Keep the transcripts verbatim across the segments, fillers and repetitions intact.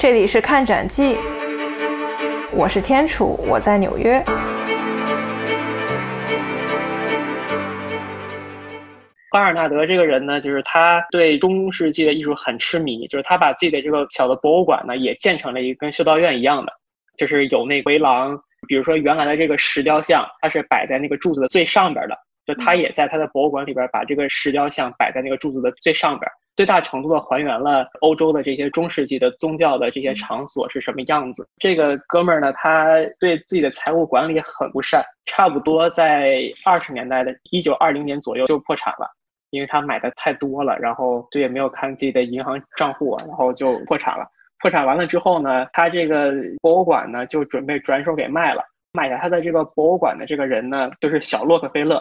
这里是看展记，我是天楚，我在纽约。巴尔纳德这个人呢，就是他对中世纪的艺术很痴迷，就是他把自己的这个小的博物馆呢，也建成了一个跟修道院一样的，就是有那围廊，比如说原来的这个石雕像，它是摆在那个柱子的最上边的，就他也在他的博物馆里边把这个石雕像摆在那个柱子的最上边，最大程度的还原了欧洲的这些中世纪的宗教的这些场所是什么样子。这个哥们儿呢，他对自己的财务管理很不善，差不多在二十年代的一九二零年左右就破产了。因为他买的太多了，然后就也没有看自己的银行账户，然后就破产了。破产完了之后呢，他这个博物馆呢就准备转手给卖了。买下他的这个博物馆的这个人呢，就是小洛克菲勒，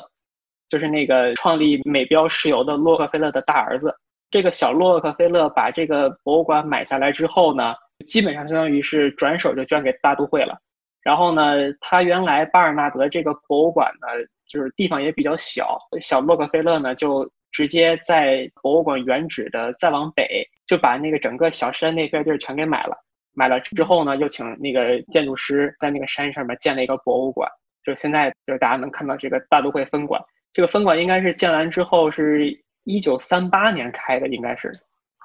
就是那个创立美标石油的洛克菲勒的大儿子。这个小洛克菲勒把这个博物馆买下来之后呢，基本上相当于是转手就捐给大都会了。然后呢，他原来巴尔纳德这个博物馆呢，就是地方也比较小，小洛克菲勒呢就直接在博物馆原址的再往北，就把那个整个小山那片地儿全给买了。买了之后呢，就请那个建筑师在那个山上面建了一个博物馆，就是现在就是大家能看到这个大都会分馆。这个分馆应该是建完之后是一九三八年开的，应该是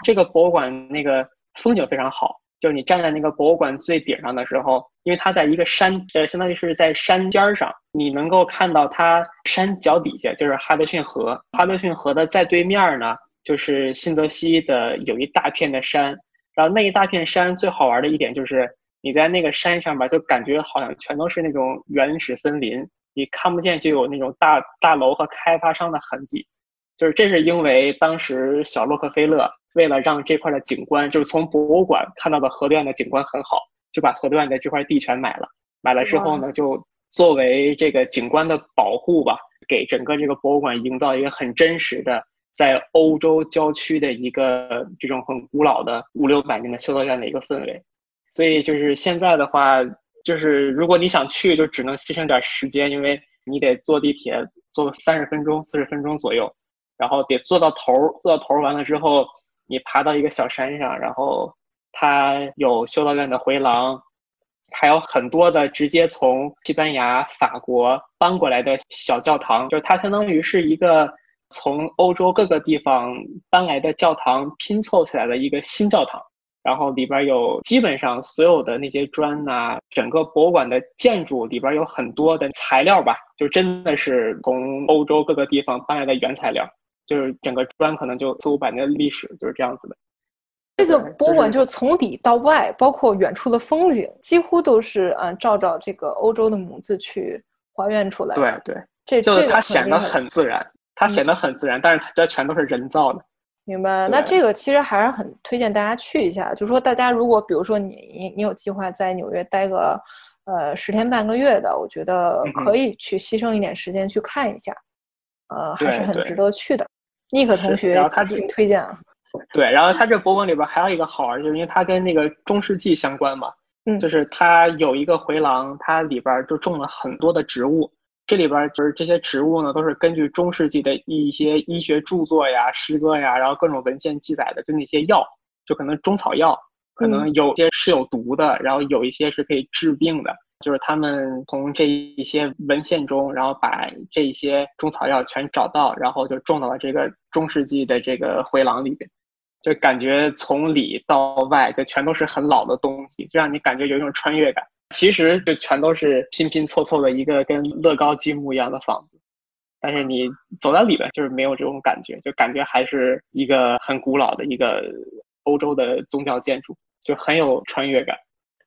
这个博物馆那个风景非常好，就是你站在那个博物馆最顶上的时候，因为它在一个山，呃，相当于是在山尖上，你能够看到它山脚底下就是哈德逊河，哈德逊河的在对面呢就是新泽西的有一大片的山，然后那一大片山最好玩的一点就是你在那个山上吧，就感觉好像全都是那种原始森林，你看不见就有那种大大楼和开发商的痕迹，就是这是因为当时小洛克菲勒为了让这块的景观，就是从博物馆看到的河对岸的景观很好，就把河对岸的这块地全买了。买了之后呢，就作为这个景观的保护吧，给整个这个博物馆营造一个很真实的，在欧洲郊区的一个这种很古老的五六百年的修道院的一个氛围。所以就是现在的话，就是如果你想去，就只能牺牲点时间，因为你得坐地铁坐三十分钟、四十分钟左右，然后得坐到头，坐到头完了之后。你爬到一个小山上，然后它有修道院的回廊，还有很多的直接从西班牙、法国搬过来的小教堂，就是它相当于是一个从欧洲各个地方搬来的教堂拼凑起来的一个新教堂，然后里边有基本上所有的那些砖啊，整个博物馆的建筑里边有很多的材料吧，就真的是从欧洲各个地方搬来的原材料，就是整个砖可能就四五百年的历史，就是这样子的。这个博物馆就是从里到外，包括远处的风景，几乎都是啊照照这个欧洲的模子去还原出来的。对对，这就是它显得很自然，它显得很自然，但是它全都是人造的。明白。那这个其实还是很推荐大家去一下，就是说大家如果比如说你你有计划在纽约待个呃十天半个月的，我觉得可以去牺牲一点时间去看一下，呃还是很值得去的。尼克同学挺推荐啊。对，然后他这博物馆里边还有一个好玩，就是因为它跟那个中世纪相关嘛，嗯，就是它有一个回廊，它里边就种了很多的植物，这里边就是这些植物呢都是根据中世纪的一些医学著作呀、诗歌呀，然后各种文献记载的，就那些药，就可能中草药，可能有些是有毒的，然后有一些是可以治病的，就是他们从这一些文献中，然后把这一些中草药全找到，然后就种到了这个中世纪的这个回廊里边，就感觉从里到外就全都是很老的东西，就让你感觉有一种穿越感。其实就全都是拼拼凑凑的一个跟乐高积木一样的房子，但是你走到里边就是没有这种感觉，就感觉还是一个很古老的一个欧洲的宗教建筑，就很有穿越感。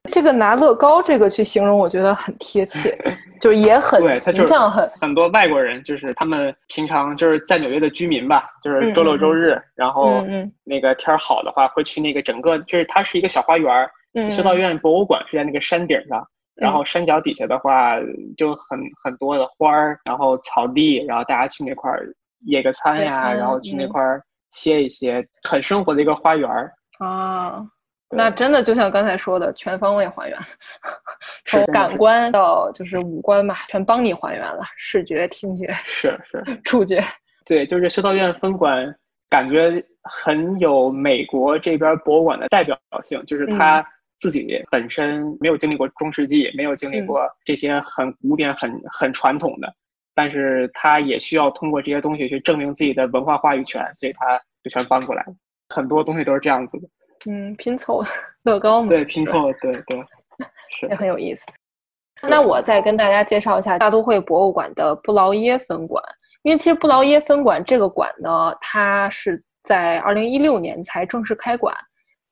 这个拿乐高这个去形容我觉得很贴切，就是也很形象。很很多外国人就是他们平常就是在纽约的居民吧，就是周六周日、嗯、然后那个天好的话、嗯、会去那个整个就是它是一个小花园、嗯、修道院博物馆是在那个山顶上、嗯、然后山脚底下的话就很很多的花，然后草地，然后大家去那块野个餐呀、嗯、然后去那块歇一歇、嗯、很生活的一个花园啊。那真的就像刚才说的，全方位还原，从感官到就是五官吧，全帮你还原了，视觉、听觉，是是，触觉。对，就是修道院分馆，感觉很有美国这边博物馆的代表性，就是它自己本身没有经历过中世纪，没有经历过这些很古典很很传统的，但是他也需要通过这些东西去证明自己的文化话语权，所以他就全搬过来了。很多东西都是这样子的，嗯，拼凑乐高嘛，对，拼凑，对对，也很有意思。那我再跟大家介绍一下大都会博物馆的布劳耶分馆，因为其实布劳耶分馆这个馆呢，它是在二零一六年才正式开馆，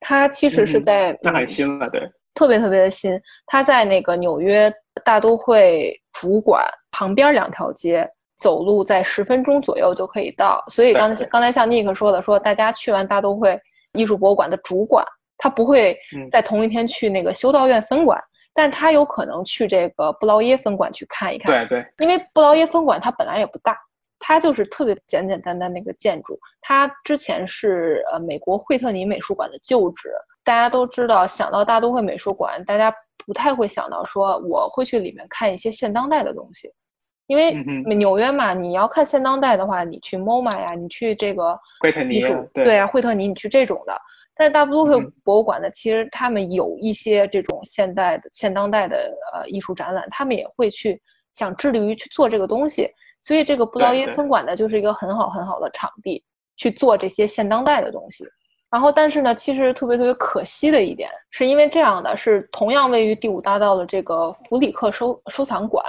它其实是在、嗯、那很新了，对，特别特别的新。它在那个纽约大都会博物馆旁边两条街，走路在十分钟左右就可以到。所以刚才刚才像尼克说的，说大家去完大都会艺术博物馆的主馆，他不会在同一天去那个修道院分馆。嗯，但是他有可能去这个布劳耶分馆去看一看。对对，因为布劳耶分馆它本来也不大，它就是特别简简单单那个建筑。它之前是呃美国惠特尼美术馆的旧址。大家都知道，想到大都会美术馆，大家不太会想到说我会去里面看一些现当代的东西，因为纽约嘛，你要看现当代的话，你去 MoMA 呀，你去这个惠特尼，对对啊，惠特尼，你去这种的。但是大都会博物馆呢，其实他们有一些这种现代的、现当代的呃艺术展览，他们也会去想致力于去做这个东西。所以这个布劳耶分馆呢，就是一个很好很好的场地去做这些现当代的东西。然后，但是呢，其实特别特别可惜的一点，是因为这样的是同样位于第五大道的这个弗里克收收藏馆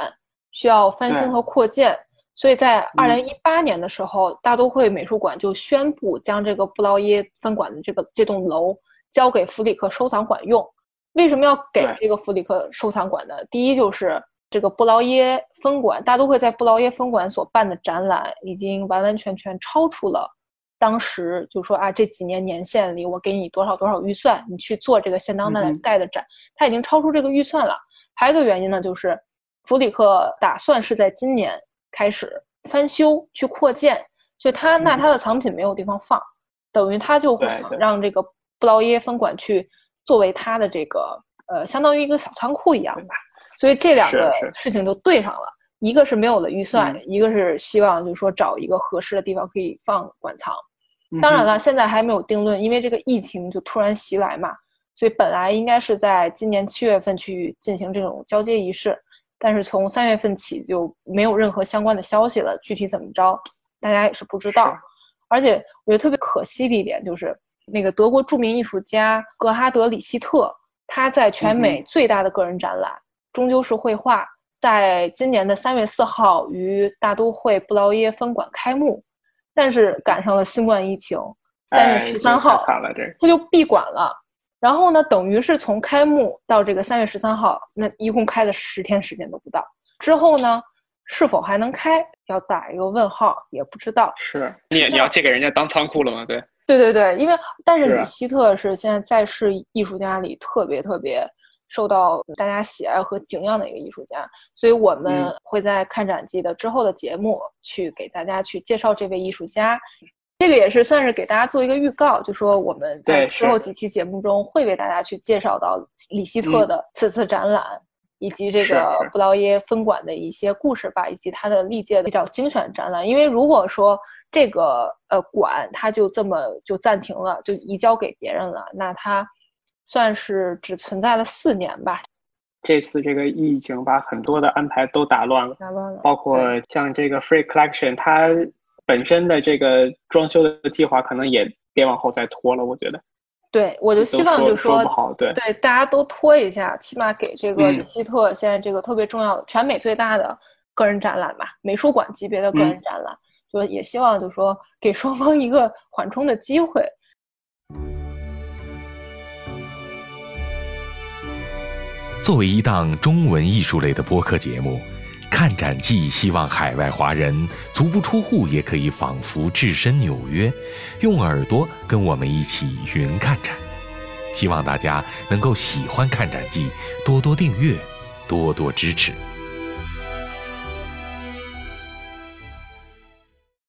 需要翻新和扩建，所以在二零一八年的时候、嗯、大都会美术馆就宣布将这个布劳耶分馆的这个这栋楼交给弗里克收藏馆用。为什么要给这个弗里克收藏馆呢？第一，就是这个布劳耶分馆，大都会在布劳耶分馆所办的展览已经完完全全超出了当时就说啊这几年年限里我给你多少多少预算，你去做这个现当代的展、嗯、它已经超出这个预算了。还有一个原因呢，就是弗里克打算是在今年开始翻修去扩建，所以他那他的藏品没有地方放，嗯、等于他就会想让这个布劳耶分馆去作为他的这个呃，相当于一个小仓库一样吧。所以这两个事情就对上了，一个是没有了预算、嗯，一个是希望就是说找一个合适的地方可以放馆藏。嗯、当然了，现在还没有定论，因为这个疫情就突然袭来嘛，所以本来应该是在今年七月份去进行这种交接仪式。但是从三月份起就没有任何相关的消息了，具体怎么着大家也是不知道。而且我觉得特别可惜的一点，就是那个德国著名艺术家格哈德里希特，他在全美最大的个人展览、嗯、终究是绘画，在今年的三月四号于大都会布劳耶分馆开幕，但是赶上了新冠疫情，三月十三号、哎、他就闭馆了。然后呢，等于是从开幕到这个三月十三号，那一共开了十天时间都不到。之后呢，是否还能开，要打一个问号，也不知道。是，你也你要借给人家当仓库了吗？对，对对对，因为但是里希特是现在在世艺术家里特别特别受到大家喜爱和敬仰的一个艺术家，所以我们会在看展季的之后的节目去给大家去介绍这位艺术家。这个也是算是给大家做一个预告，就说我们在之后几期节目中会为大家去介绍到里希特的此次展览、嗯、以及这个布劳耶分馆的一些故事吧，以及他的历届的比较精选展览。因为如果说这个呃馆他就这么就暂停了，就移交给别人了，那他算是只存在了四年吧。这次这个疫情把很多的安排都打乱了，打乱了，包括像这个 Free Collection 它本身的这个装修的计划可能也别往后再拖了，我觉得。对，我就希望就 说, 说, 说不好，对对，大家都拖一下，起码给这个里希特现在这个特别重要的、嗯、全美最大的个人展览吧，美术馆级别的个人展览、嗯、就也希望就说给双方一个缓冲的机会。作为一档中文艺术类的播客节目，看展季希望海外华人足不出户也可以仿佛置身纽约，用耳朵跟我们一起云看展。希望大家能够喜欢看展季，多多订阅，多多支持。